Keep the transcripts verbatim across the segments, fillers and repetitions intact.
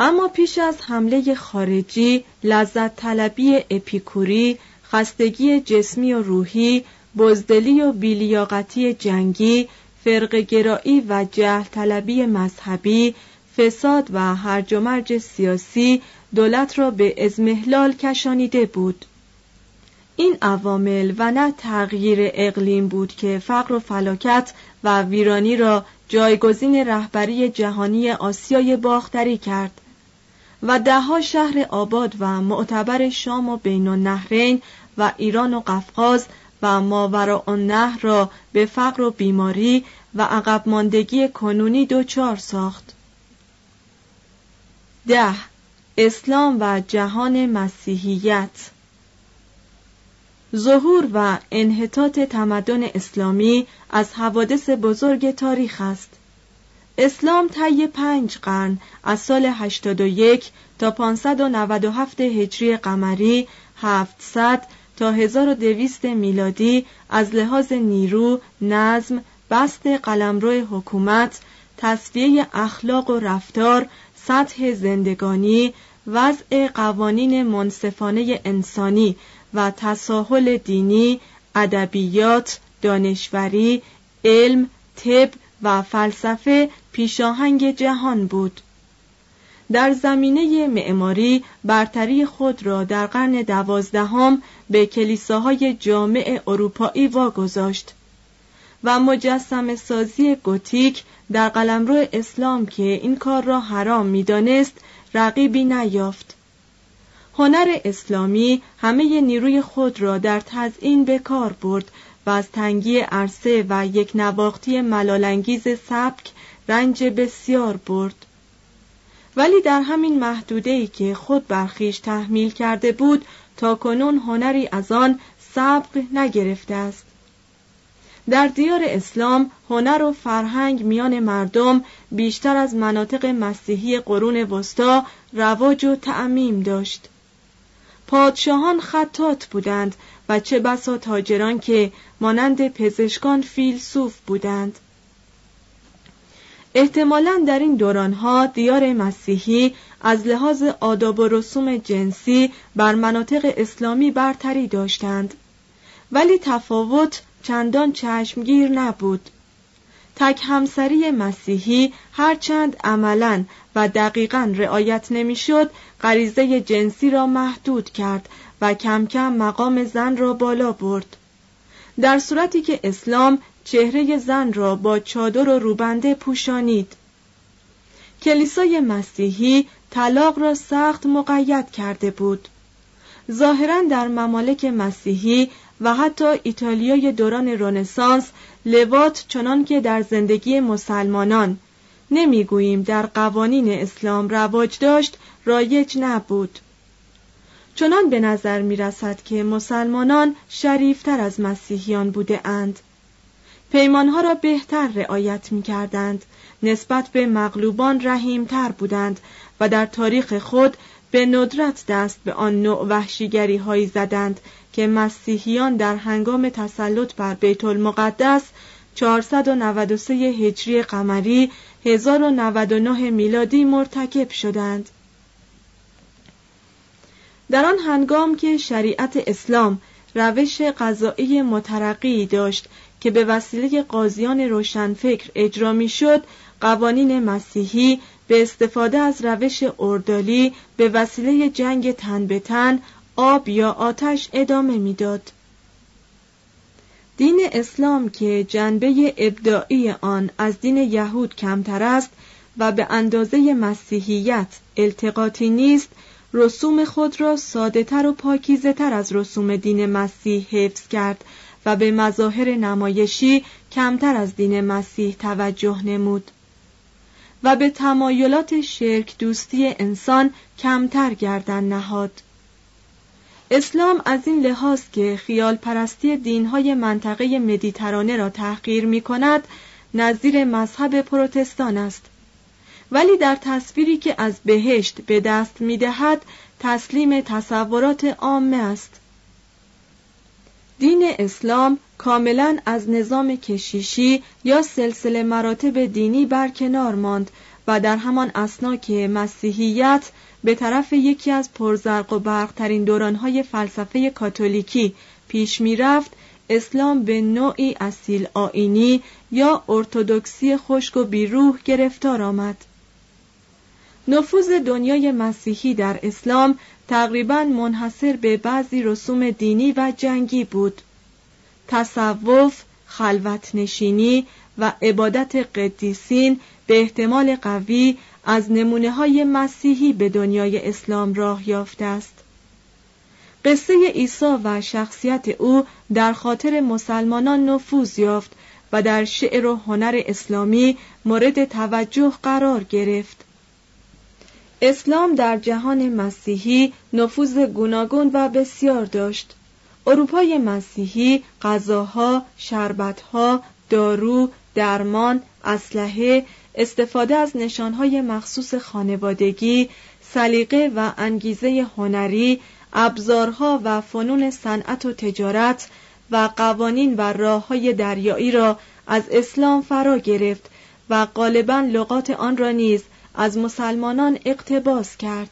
اما پیش از حمله خارجی، لذت طلبی اپیکوری، خستگی جسمی و روحی، بزدلی و بی‌لیاقتی جنگی، فرقه‌گرایی و جهل طلبی مذهبی، فساد و هرج و مرج سیاسی دولت را به ازمهلال کشانیده بود. این عوامل و نه تغییر اقلیم بود که فقر و فلاکت و ویرانی را جایگزین رهبری جهانی آسیای باختری کرد و ده‌ها شهر آباد و معتبر شام و بین‌النهرین و ایران و قفقاز و ماوراءالنهر را به فقر و بیماری و عقب ماندگی کنونی دچار ساخت. ده. اسلام و جهان مسیحیت. ظهور و انحطاط تمدن اسلامی از حوادث بزرگ تاریخ است. اسلام طی پنج قرن از سال هشتاد و یک تا پانصد و نود و هفت هجری قمری، هفتصد تا هزار و دویست میلادی از لحاظ نیرو، نظم، بست قلمرو حکومت، تصفیه اخلاق و رفتار، سطح زندگانی، وضع قوانین منصفانه انسانی و تساهل دینی، ادبیات، دانشوری، علم، طب و فلسفه پیشاهنگ جهان بود. در زمینه معماری برتری خود را در قرن دوازدهم به کلیساهای جامع اروپایی واگذاشت و مجسمه سازی گوتیک در قلمرو اسلام که این کار را حرام می‌دانست رقیبی نیافت. هنر اسلامی همه نیروی خود را در تزیین به کار برد و از تنگی عرصه و یک نواختی ملالانگیز سبک رنج بسیار برد ولی در همین محدوده‌ای که خود بر خویش تحمیل کرده بود تاکنون هنری از آن سبق نگرفته است. در دیار اسلام هنر و فرهنگ میان مردم بیشتر از مناطق مسیحی قرون وسطا رواج و تعمیم داشت. پادشاهان خطاط بودند و چه بسا تاجران که مانند پزشکان فیلسوف بودند. احتمالاً در این دورانها دیار مسیحی از لحاظ آداب و رسوم جنسی بر مناطق اسلامی برتری داشتند، ولی تفاوت چندان چشمگیر نبود. تک همسری مسیحی هرچند عملاً و دقیقاً رعایت نمی‌شد، غریزه جنسی را محدود کرد و کم کم مقام زن را بالا برد، در صورتی که اسلام چهره زن را با چادر و روبنده پوشانید. کلیسای مسیحی طلاق را سخت مقید کرده بود. ظاهراً در ممالک مسیحی و حتی ایتالیای دوران رنسانس لوات چنان که در زندگی مسلمانان نمیگوییم در قوانین اسلام رواج داشت رایج نبود. چنان به نظر می رسد که مسلمانان شریفتر از مسیحیان بوده اند. پیمانها را بهتر رعایت می کردند، نسبت به مغلوبان رحیمتر بودند و در تاریخ خود به ندرت دست به آن نوع وحشیگری هایی زدند که مسیحیان در هنگام تسلط بر بیت المقدس چهارصد و نود و سه هجری قمری هزار و نود و نه میلادی مرتکب شدند. در آن هنگام که شریعت اسلام روش قضایی مترقی داشت که به وسیله قاضیان روشنفکر اجرا می‌شد، قوانین مسیحی به استفاده از روش اردالی به وسیله جنگ تن به تن، آب یا آتش ادامه می‌داد. دین اسلام که جنبه ابداعی آن از دین یهود کمتر است و به اندازه مسیحیت التقاطی نیست، رسوم خود را ساده‌تر و پاکیزه‌تر از رسوم دین مسیح حفظ کرد و به مظاهر نمایشی کمتر از دین مسیح توجه نمود و به تمایلات شرک دوستی انسان کمتر گردن نهاد. اسلام از این لحاظ که خیال پرستی دین‌های منطقه مدیترانه را تحقیر می‌کند، نظیر مذهب پروتستان است، ولی در تصویری که از بهشت به دست می‌دهد تسلیم تصورات عامه است. دین اسلام کاملا از نظام کشیشی یا سلسله مراتب دینی برکنار ماند و در همان اثنا که مسیحیت به طرف یکی از پرزرق و برق‌ترین دورانهای فلسفه کاتولیکی پیش می‌رفت، اسلام به نوعی اصیل آیینی یا ارتدوکسی خشک و بیروح گرفتار آمد. نفوذ دنیای مسیحی در اسلام تقریباً منحصر به بعضی رسوم دینی و جنگی بود. تصوف، خلوت‌نشینی و عبادت قدیسین به احتمال قوی از نمونه‌های مسیحی به دنیای اسلام راه یافته است. قصه عیسی و شخصیت او در خاطر مسلمانان نفوذ یافت و در شعر و هنر اسلامی مورد توجه قرار گرفت. اسلام در جهان مسیحی نفوذ گوناگون و بسیار داشت. اروپای مسیحی غذاها، شربتها، دارو، درمان، اسلحه، استفاده از نشانهای مخصوص خانوادگی، سلیقه و انگیزه هنری، ابزارها و فنون صنعت و تجارت و قوانین و راههای دریایی را از اسلام فرا گرفت و غالباً لغات آن را نیز از مسلمانان اقتباس کرد.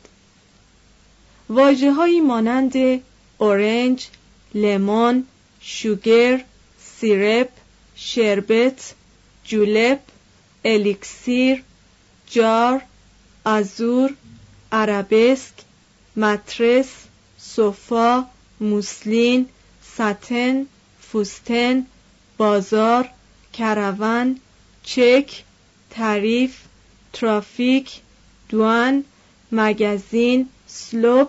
واژه‌هایی مانند اورنج، لیمون، شوگر، سیرپ، شربت، جولپ، الیکسیر، جار، آزور، عربسک، ماترس، صوفا، موسلین، ساتن، فوستن، بازار، کراون، چک، تعریف، ترافیک، دوان، مگزین، سلوپ،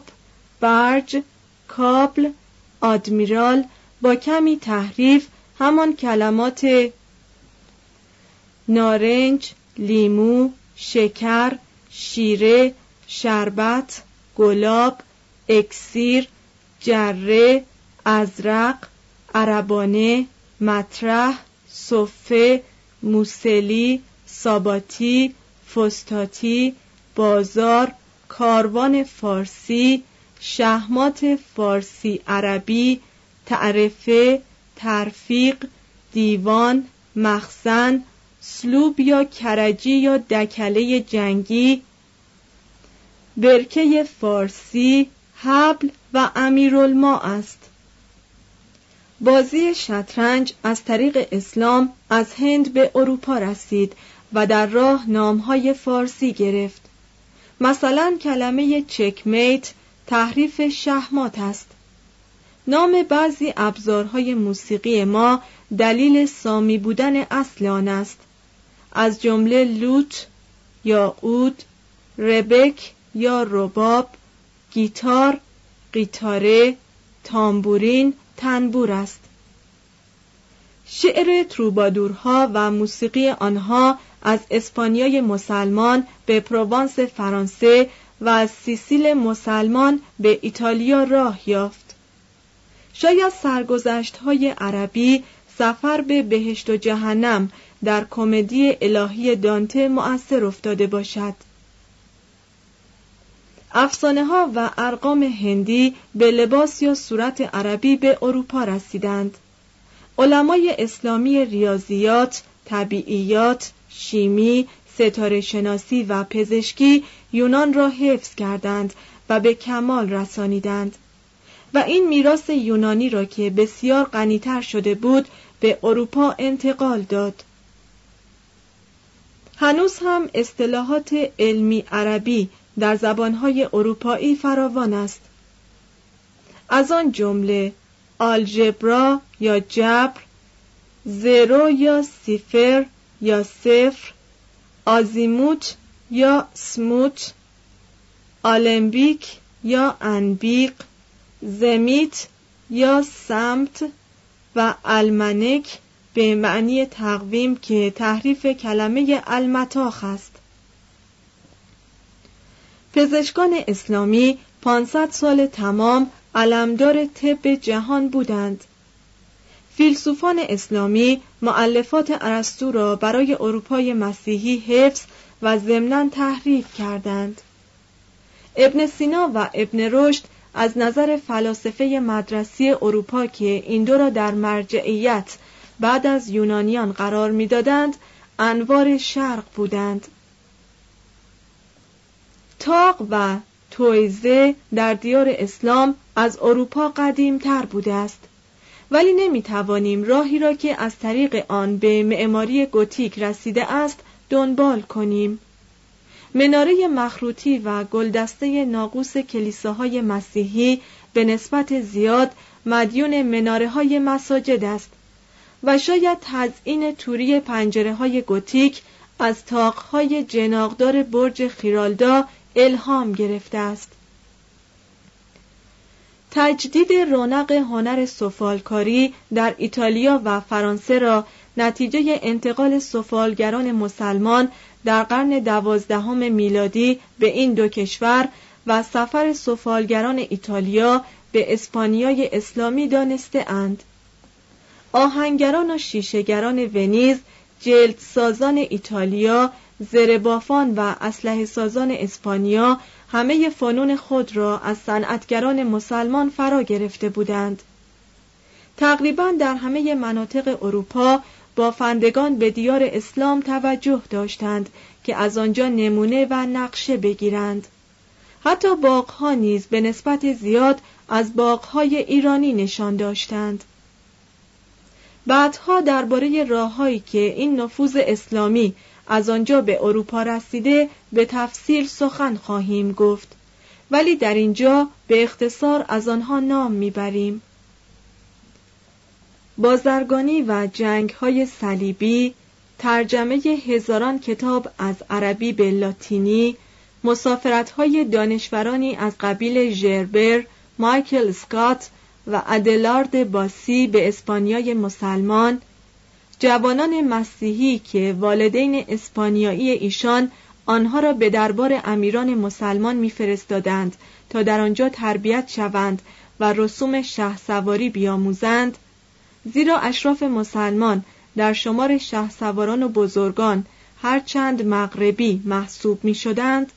برج، کابل، آدمیرال با کمی تحریف همان کلمات نارنج، لیمو، شکر، شیره، شربت، گلاب، اکسیر، جره، ازرق، عربانه، مطرح، صفه، موسلی، ساباتی، فستاتی، بازار، کاروان فارسی، شهمات فارسی عربی، تعرفه، ترفیق، دیوان، مخزن، سلوب یا کرجی یا دکله جنگی، برکه فارسی، حبل و امیرالما است. بازی شطرنج از طریق اسلام از هند به اروپا رسید و در راه نام‌های فارسی گرفت. مثلا کلمه چکمیت تحریف شهمات است. نام بعضی ابزارهای موسیقی ما دلیل سامی بودن اصل آن است، از جمله لوت یا عود، ربک یا رباب، گیتار، قیتاره، تامبورین، تنبور است. شعر تروبادورها و موسیقی آنها از اسپانیای مسلمان به پروانس فرانسه و از سیسیل مسلمان به ایتالیا راه یافت. شاید سرگذشت‌های عربی سفر به بهشت و جهنم در کمدی الهی دانته مؤثر افتاده باشد. افسانه‌ها و ارقام هندی به لباس یا صورت عربی به اروپا رسیدند. علمای اسلامی ریاضیات، طبیعیات، شیمی، ستاره شناسی و پزشکی یونان را حفظ کردند و به کمال رسانیدند و این میراث یونانی را که بسیار غنی‌تر شده بود به اروپا انتقال داد. هنوز هم اصطلاحات علمی عربی در زبان‌های اروپایی فراوان است، از آن جمله آلجبرا یا جبر، زیرو یا صفر یا صفر، آزیموت یا سموت، آلمبیک یا انبیق، زمیت یا سمت و المنک به معنی تقویم که تحریف کلمه المتاخ است. پزشکان اسلامی پانصد سال تمام علمدار طب جهان بودند. فیلسوفان اسلامی مؤلفات ارسطو را برای اروپای مسیحی حفظ و ضمناً تحریف کردند. ابن سینا و ابن رشد از نظر فلاسفه مدرسی اروپا که این دو را در مرجعیت بعد از یونانیان قرار می‌دادند، انوار شرق بودند. طاق و تویزه در دیار اسلام از اروپا قدیم تر بوده است، ولی نمی توانیم راهی را که از طریق آن به معماری گوتیک رسیده است دنبال کنیم. مناره مخروطی و گلدسته ناقوس کلیساهای مسیحی به نسبت زیاد مدیون مناره‌های مساجد است و شاید تزئین توری پنجره‌های گوتیک از طاق‌های جناغدار برج خیرالدا الهام گرفته است. تجدید رونق هنر سفالکاری در ایتالیا و فرانسه را نتیجه انتقال سفالگران مسلمان در قرن دوازدهم میلادی به این دو کشور و سفر سفالگران ایتالیا به اسپانیای اسلامی دانسته اند. آهنگران و شیشه‌گران ونیز، جلدسازان ایتالیا، زربافان و اسلحه سازان اسپانیا همه فنون خود را از صنعتگران مسلمان فرا گرفته بودند. تقریبا در همه مناطق اروپا بافندگان به دیار اسلام توجه داشتند که از آنجا نمونه و نقشه بگیرند. حتی باغ‌ها نیز به نسبت زیاد از باغ‌های ایرانی نشان داشتند. بعدها درباره راه‌هایی که این نفوذ اسلامی از آنجا به اروپا رسیده به تفصیل سخن خواهیم گفت، ولی در اینجا به اختصار از آنها نام میبریم: بازرگانی و جنگ‌های صلیبی، ترجمه هزاران کتاب از عربی به لاتینی، مسافرت‌های دانشورانی از قبیل ژربر، مایکل اسکات و ادلارد باسی به اسپانیای مسلمان، جوانان مسیحی که والدین اسپانیایی ایشان آنها را به دربار امیران مسلمان می‌فرستادند تا در آنجا تربیت شوند و رسوم شهسواری بیاموزند، زیرا اشراف مسلمان در شمار شهسواران و بزرگان هرچند مغربی محسوب می‌شدند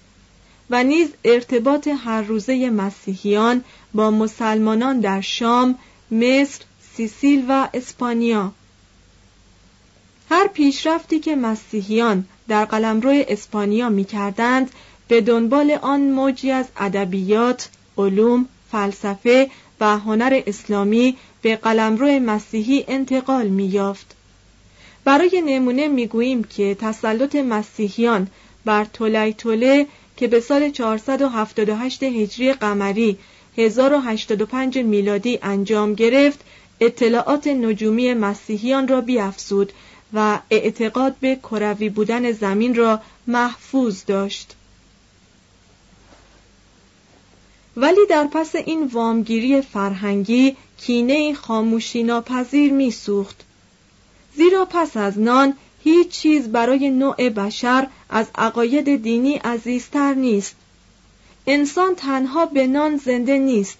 و نیز ارتباط هر روزه مسیحیان با مسلمانان در شام، مصر، سیسیل و اسپانیا. هر پیشرفتی که مسیحیان در قلمرو اسپانیا می‌کردند، به دنبال آن موجی از ادبیات، علوم، فلسفه و هنر اسلامی به قلمرو مسیحی انتقال می‌یافت. برای نمونه می‌گوییم که تسلط مسیحیان بر طلیطله که به سال چهارصد و هفتاد و هشت هجری قمری هزار و هشتاد و پنج میلادی انجام گرفت، اطلاعات نجومی مسیحیان را بیافزود و اعتقاد به کروی بودن زمین را محفوظ داشت. ولی در پس این وامگیری فرهنگی کینه خاموشی ناپذیر می سوخت، زیرا پس از نان هیچ چیز برای نوع بشر از عقاید دینی عزیزتر نیست. انسان تنها به نان زنده نیست،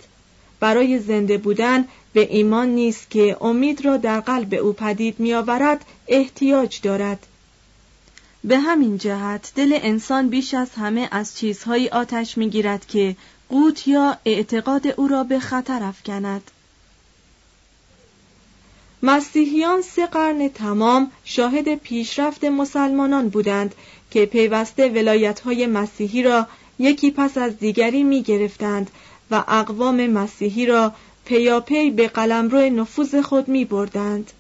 برای زنده بودن به ایمان نیست که امید را در قلب او پدید می آورد احتیاج دارد. به همین جهت دل انسان بیش از همه از چیزهایی آتش می گیرد که قوت یا اعتقاد او را به خطر افکند. مسیحیان سه قرن تمام شاهد پیشرفت مسلمانان بودند که پیوسته ولایت‌های مسیحی را یکی پس از دیگری می‌گرفتند و اقوام مسیحی را پیاپی به قلمرو نفوذ خود می‌بردند.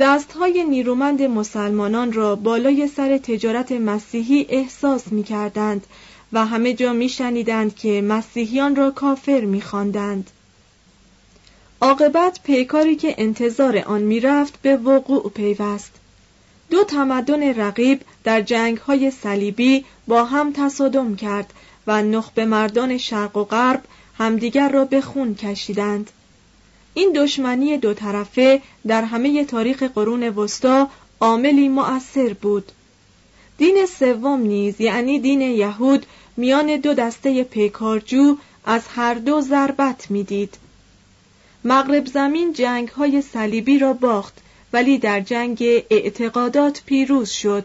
دست‌های نیرومند مسلمانان را بالای سر تجارت مسیحی احساس می‌کردند و همه جا می‌شنیدند که مسیحیان را کافر می‌خواندند. عاقبت پیکاری که انتظار آن میرفت به وقوع پیوست. دو تمدن رقیب در جنگ‌های صلیبی با هم تصادم کرد و نخبه مردان شرق و غرب همدیگر را به خون کشیدند. این دشمنی دو طرفه در همه تاریخ قرون وسطا عاملی مؤثر بود. دین سوم نیز، یعنی دین یهود، میان دو دسته پیکارجو از هر دو ضربت میدید. مغرب زمین جنگ‌های صلیبی را باخت، ولی در جنگ اعتقادات پیروز شد.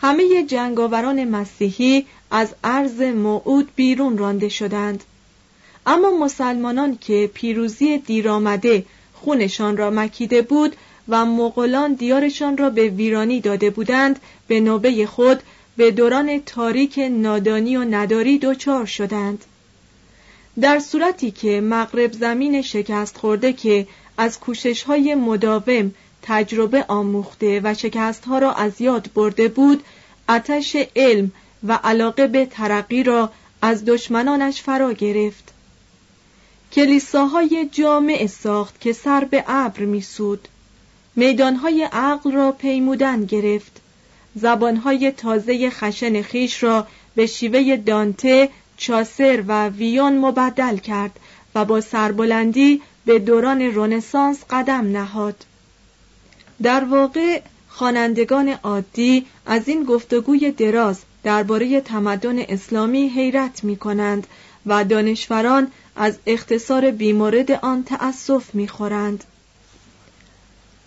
همه جنگاوران مسیحی از ارض موعود بیرون رانده شدند، اما مسلمانان که پیروزی دیرآمده خونشان را مکیده بود و مغولان دیارشان را به ویرانی داده بودند، به نوبه خود به دوران تاریک نادانی و نداری دچار شدند. در صورتی که مغرب زمین شکست خورده که از کوشش‌های مداوم تجربه آموخته و شکست‌ها را از یاد برده بود، آتش علم و علاقه به ترقی را از دشمنانش فرا گرفت. کلیساهای جامع ساخت که سر به ابر می‌سود، میدان‌های عقل را پیمودن گرفت، زبان‌های تازه خشن خیش را به شیوه دانته، چاسر و ویون مبدل کرد و با سربلندی به دوران رنسانس قدم نهاد. در واقع خوانندگان عادی از این گفتگوی دراز درباره تمدن اسلامی حیرت می‌کنند و دانشوران از اختصار بیمورد آن تأسف می‌خورند.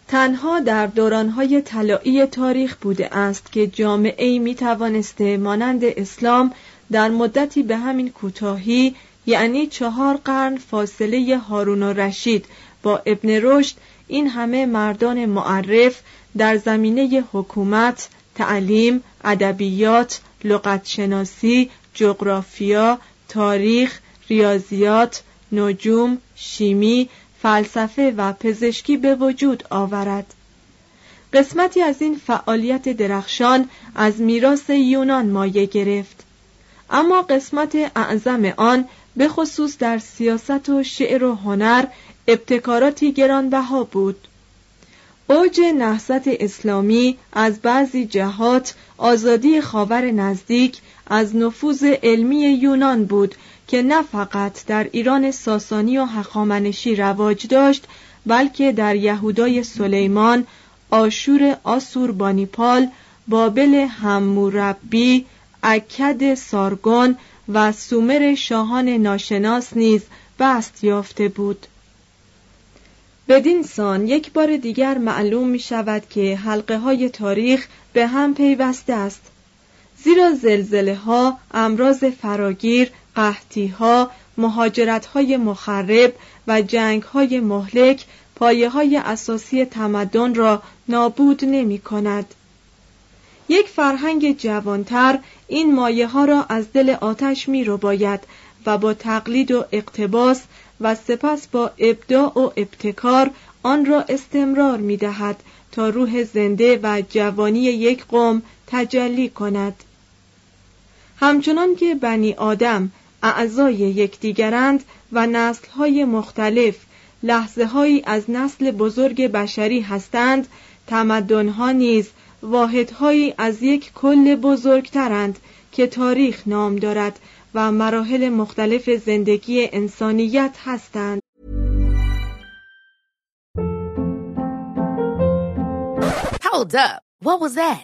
تنها در دوران‌های طلایی تاریخ بوده است که جامعه‌ای می‌توانسته مانند اسلام در مدتی به همین کوتاهی، یعنی چهار قرن فاصله هارون الرشید با ابن رشد، این همه مردان معرف در زمینه حکومت، تعلیم، ادبیات، لغتشناسی، جغرافیا، تاریخ، ریاضیات، نجوم، شیمی، فلسفه و پزشکی به وجود آورد. قسمتی از این فعالیت درخشان از میراث یونان مایه گرفت، اما قسمت اعظم آن به خصوص در سیاست و شعر و هنر ابتکاراتی گرانبها بود. اوج نهضت اسلامی از بعضی جهات آزادی خاور نزدیک از نفوذ علمی یونان بود که نه فقط در ایران ساسانی و هخامنشی رواج داشت، بلکه در یهودای سلیمان، آشور آسوربانیپال، بابل هموربی، اکد سارگون و سومر شاهان ناشناس نیز بست یافته بود. بدین سان یک بار دیگر معلوم می شود که حلقه های تاریخ به هم پیوسته است، زیرا زلزله ها، امراض فراگیر، قحطی ها، مهاجرت های مخرب و جنگ های مهلک پایه های اساسی تمدن را نابود نمی کند. یک فرهنگ جوانتر این مایه ها را از دل آتش می رو باید و با تقلید و اقتباس و سپس با ابداع و ابتکار آن را استمرار می دهد تا روح زنده و جوانی یک قوم تجلی کند. همچنان که بنی آدم اعضای یکدیگرند و نسل‌های مختلف لحظه‌هایی از نسل بزرگ بشری هستند، تمدن‌ها نیز واحدهایی از یک کل بزرگترند که تاریخ نام دارد و مراحل مختلف زندگی انسانیت هستند. Hold up. What was that?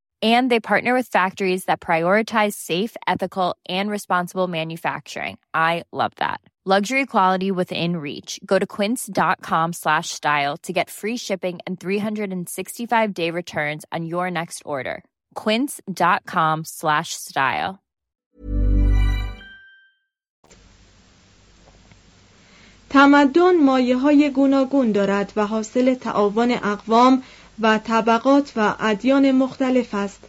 And they partner with factories that prioritize safe, ethical, and responsible manufacturing. I love that. Luxury quality within reach. Go to quince.com slash style to get free shipping and three hundred sixty-five day returns on your next order. quince.com slash style. تمدن مایه‌های گوناگون دارد و حاصل تعاون اقوام و طبقات و ادیان مختلف است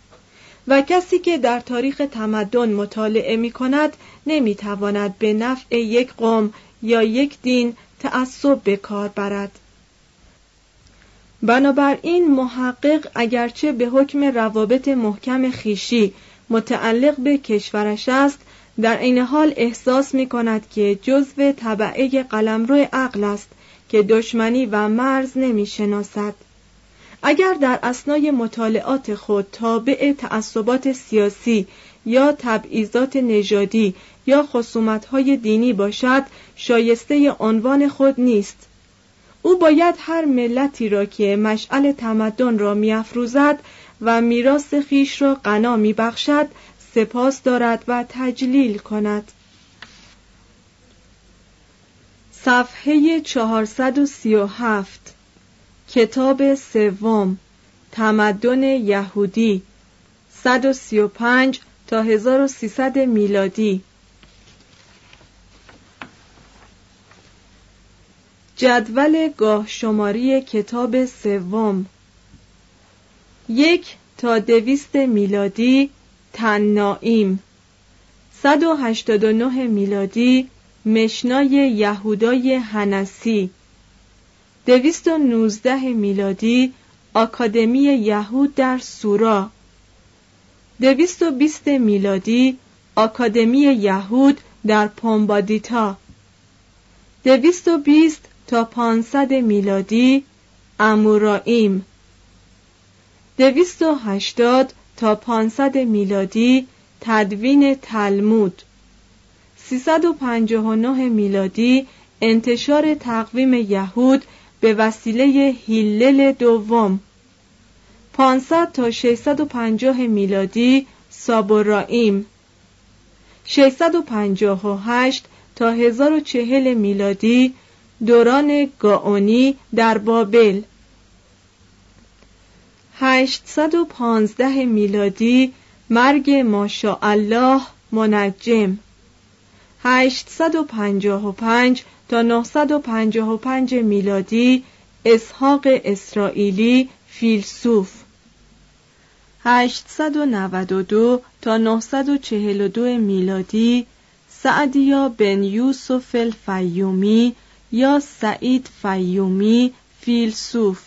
و کسی که در تاریخ تمدن مطالعه می کند نمی تواند به نفع یک قوم یا یک دین تعصب به کار برد. بنابراین محقق اگرچه به حکم روابط محکم خویشی متعلق به کشورش است، در این حال احساس می کند که جزو تبعه قلمرو عقل است که دشمنی و مرز نمی شناسد. اگر در اثنای مطالعات خود تابع تعصبات سیاسی یا تبعیضات نژادی یا خصومت‌های دینی باشد، شایسته عنوان خود نیست. او باید هر ملتی را که مشعل تمدن را می‌افروزد و میراث خویش را غنا می‌بخشد، سپاس دارد و تجلیل کند. صفحه چهارصد و سی و هفت، کتاب سوم، تمدن یهودی، صد و سی و پنج تا هزار و سیصد میلادی. جدول گاه شماری کتاب سوم. یک تا دویست میلادی تنائیم، صد و هشتاد و نه میلادی مشنای یهودای هنسی، دویست و نوزده میلادی آکادمی یهود در سورا، دویست و بیست میلادی آکادمی یهود در پومبادیتا، دویست و بیست تا پانصد میلادی امورائیم، دویست و هشتاد تا پانصد میلادی تدوین تلمود، سیصد و پنجاه و نه میلادی انتشار تقویم یهود به وسیله هیلل دوم، پانصد تا ششصد و پنجاه میلادی سابورائیم، ششصد و پنجاه و هشت تا هزار و چهل میلادی دوران گاونی در بابل، هشتصد و پانزده میلادی مرگ ماشاءالله منجم، هشتصد و پنجاه و پنج تا نهصد و پنجاه و پنج میلادی اسحاق اسرائیلی فیلسوف، هشتصد و نود و دو تا نهصد و چهل و دو میلادی سعدیا بن یوسف الفیومی یا سعید فیومی فیلسوف،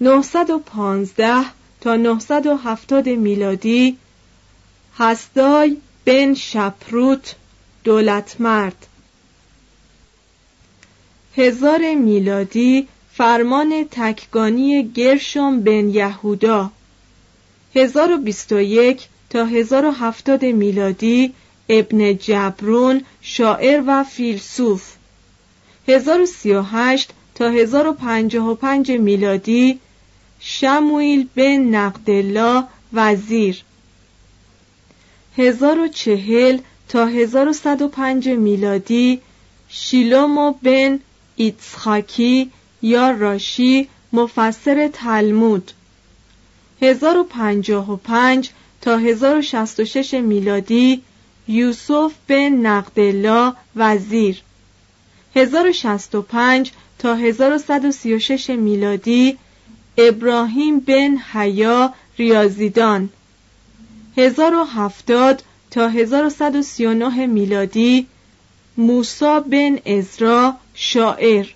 نهصد و پانزده تا نهصد و هفتاد میلادی حسدای بن شپروت دولتمرد، هزار میلادی فرمان تکگانی گرشوم بن یهودا، هزار و بیست و یک تا هزار و هفتاد میلادی ابن جبرون شاعر و فیلسوف، هزار و سی و هشت تا هزار و پنجاه و پنج میلادی شموئیل بن نقدالله وزیر، هزار و چهل تا هزار و صد و پنج میلادی شیلومو بن ایتسخاکی یا راشی مفسر تلمود، هزار و پنجاه و پنج تا هزار و شصت و شش میلادی یوسف بن نقدالله وزیر، هزار و شصت و پنج تا هزار و صد و سی و شش میلادی ابراهیم بن حیا ریاضیدان، هزار و هفتاد تا هزار و صد و سی و نه میلادی موسی بن عزرا شاعر،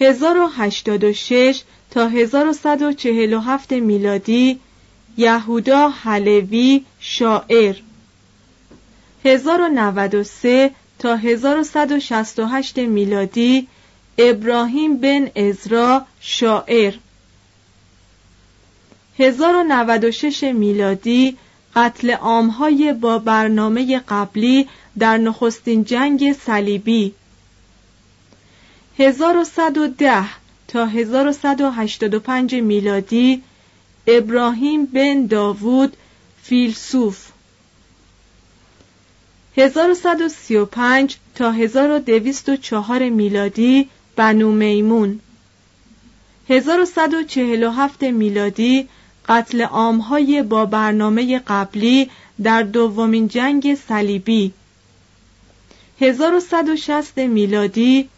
هزار و هشتاد و شش تا هزار و صد و چهل و هفت میلادی یهودا حلوی شاعر، هزار و نود و سه تا هزار و صد و شصت و هشت میلادی ابراهیم بن عزرا شاعر، هزار و نود و شش میلادی قتل عام‌های با برنامه قبلی در نخستین جنگ صلیبی، هزار و صد و ده تا هزار و صد و هشتاد و پنج میلادی ابراهیم بن داوود فیلسوف، هزار و صد و سی و پنج تا هزار و دویست و چهار میلادی بنو میمون، هزار و صد و چهل و هفت میلادی قتل عام‌های با برنامه قبلی در دومین جنگ صلیبی، هزار و صد و شصت میلادی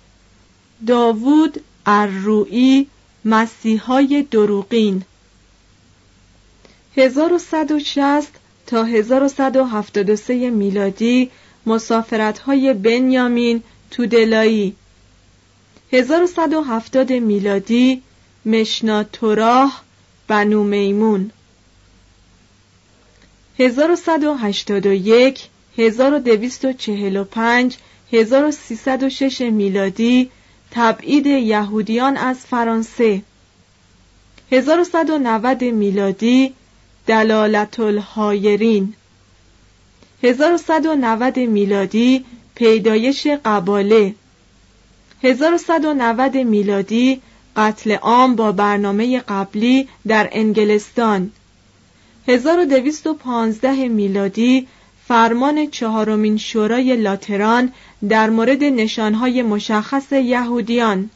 داوود الروئی مسیحای دروغین، هزار و صد و شصت تا هزار و صد و هفتاد و سه میلادی مسافرت‌های بنیامین تودلایی، هزار و صد و هفتاد میلادی مشناتوراه بنو میمون، هزار و صد و هشتاد و یک هزار و دویست و چهل و پنج هزار و سیصد و شش میلادی تبعید یهودیان از فرانسه، هزار و صد و نود میلادی دلالت الحایرین، هزار و صد و نود میلادی پیدایش قباله، هزار و صد و نود میلادی قتل عام با برنامه قبلی در انگلستان، هزار و دویست و پانزده میلادی فرمان چهارمین شورای لاتران در مورد نشانهای مشخص یهودیان،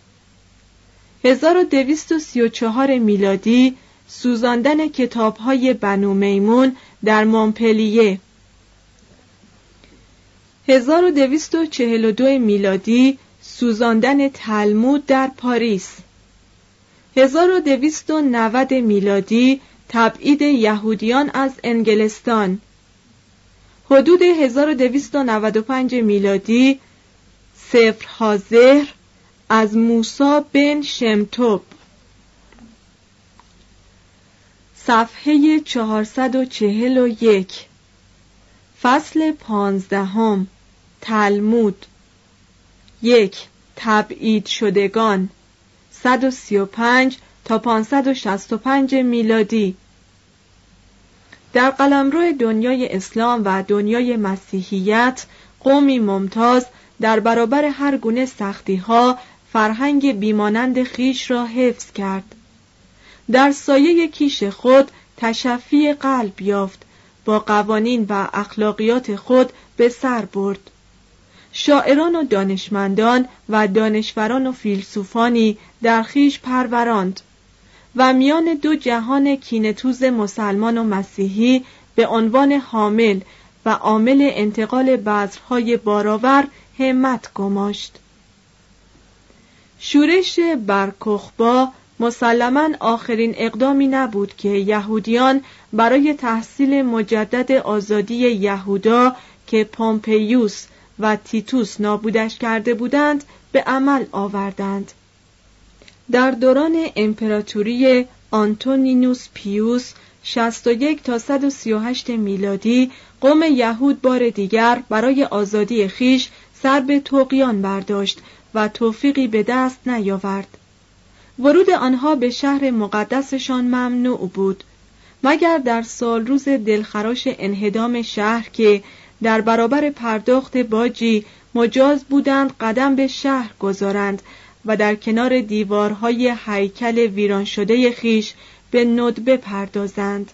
هزار و دویست و سی و چهار میلادی سوزاندن کتابهای بنو میمون در مونپلیه، هزار و دویست و چهل و دو میلادی سوزاندن تلمود در پاریس، هزار و دویست و نود میلادی تبعید یهودیان از انگلستان، حدود هزار و دویست و نود و پنج میلادی سفرها زهر از موسی بن شمتوب، صفحه چهارصد و چهل و یک، فصل پانزدهم، تلمود، یک، تبعید شدگان، صد و سی و پنج تا پانصد و شصت و پنج میلادی. در قلمرو دنیای اسلام و دنیای مسیحیت، قومی ممتاز در برابر هر گونه سختی‌ها فرهنگ بیمانند خیش را حفظ کرد. در سایه کیش خود تشفی قلب یافت، با قوانین و اخلاقیات خود به سر برد. شاعران و دانشمندان و دانشوران و فیلسوفانی در خیش پروراند و میان دو جهان کینه‌توز مسلمان و مسیحی به عنوان حامل و عامل انتقال بذرهای بارآور همت گماشت. شورش برکخبا مسلماً آخرین اقدامی نبود که یهودیان برای تحصیل مجدد آزادی یهودا که پومپیوس و تیتوس نابودش کرده بودند به عمل آوردند. در دوران امپراتوری آنتونینوس پیوس شصت و یک تا صد و سی و هشت میلادی قوم یهود بار دیگر برای آزادی خیش سر به طغیان برداشت و توفیقی به دست نیاورد. ورود آنها به شهر مقدسشان ممنوع بود مگر در سال روز دلخراش انهدام شهر که در برابر پرداخت باجی مجاز بودند قدم به شهر گذارند و در کنار دیوارهای هیکل ویران شده خیش به ندبه پردازند.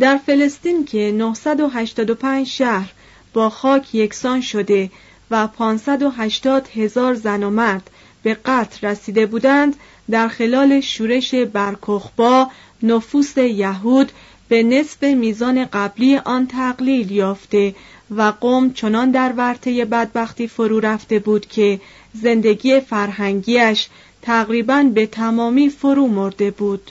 در فلسطین که نهصد و هشتاد و پنج شهر با خاک یکسان شده و پانصد و هشتاد هزار زن و مرد به قتل رسیده بودند، در خلال شورش برکخبا نفوس یهود به نصف میزان قبلی آن تقلیل یافته و قوم چنان در ورطه بدبختی فرو رفته بود که زندگی فرهنگیش تقریباً به تمامی فرو مرده بود.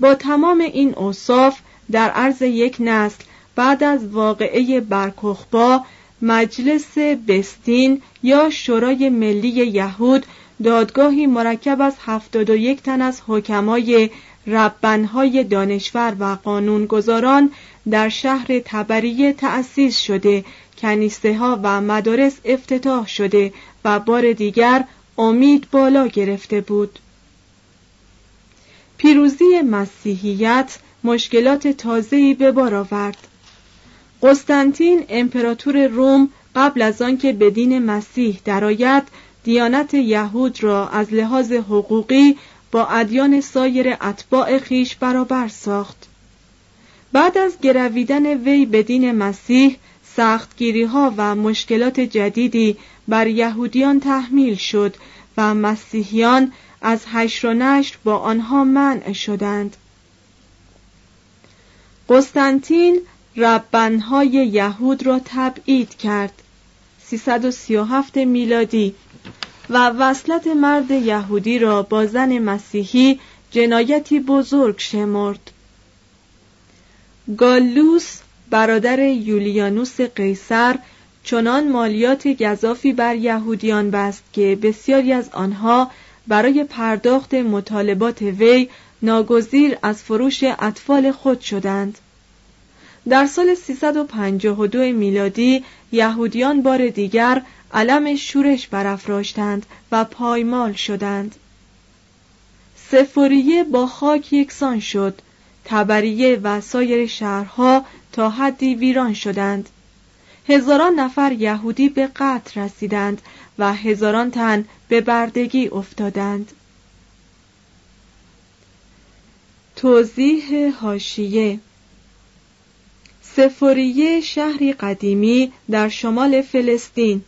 با تمام این اوصاف در عرض یک نسل بعد از واقعه برکخبا مجلس بستین یا شورای ملی یهود دادگاهی مرکب از هفتاد و یک تن از حکمای ربانهای دانشور و قانونگذاران در شهر طبریه تأسیس شده، کنیسه‌ها و مدارس افتتاح شده و بار دیگر امید بالا گرفته بود. پیروزی مسیحیت مشکلات تازه‌ای به بار آورد. قسطنطین امپراتور روم قبل از آنکه به دین مسیح درآید دیانت یهود را از لحاظ حقوقی با ادیان سایر اتباع خیش برابر ساخت. بعد از گرویدن وی به دین مسیح سختگیری‌ها و مشکلات جدیدی بر یهودیان تحمیل شد و مسیحیان از حشر و نشر با آنها منع شدند. قسطنطین ربانهای یهود را تبعید کرد سیصد و سی و هفت میلادی و وصلت مرد یهودی را با زن مسیحی جنایتی بزرگ شمرد. گالوس برادر یولیانوس قیصر چنان مالیات گزافی بر یهودیان بست که بسیاری از آنها برای پرداخت مطالبات وی ناگزیر از فروش اطفال خود شدند. در سال سیصد و پنجاه و دو میلادی یهودیان بار دیگر علم شورش برافراشتند و پایمال شدند. سفوریه با خاک یکسان شد. طبریه و سایر شهرها تا حدی ویران شدند. هزاران نفر یهودی به قتل رسیدند و هزاران تن به بردگی افتادند. توضیح حاشیه: سفوریه شهری قدیمی در شمال فلسطین.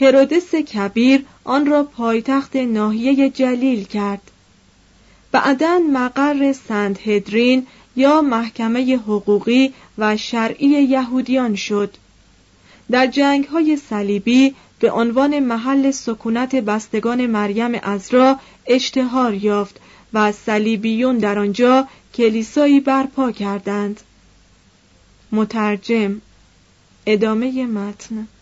هرودس کبیر آن را پایتخت ناحیه جلیل کرد. بعداً مقر سندهدرین یا محکمه حقوقی و شرعی یهودیان شد. در جنگ‌های صلیبی به عنوان محل سکونت بستگان مریم عذرا اشتهار یافت و صلیبیون در آنجا کلیسایی برپا کردند. مترجم. ادامه متن.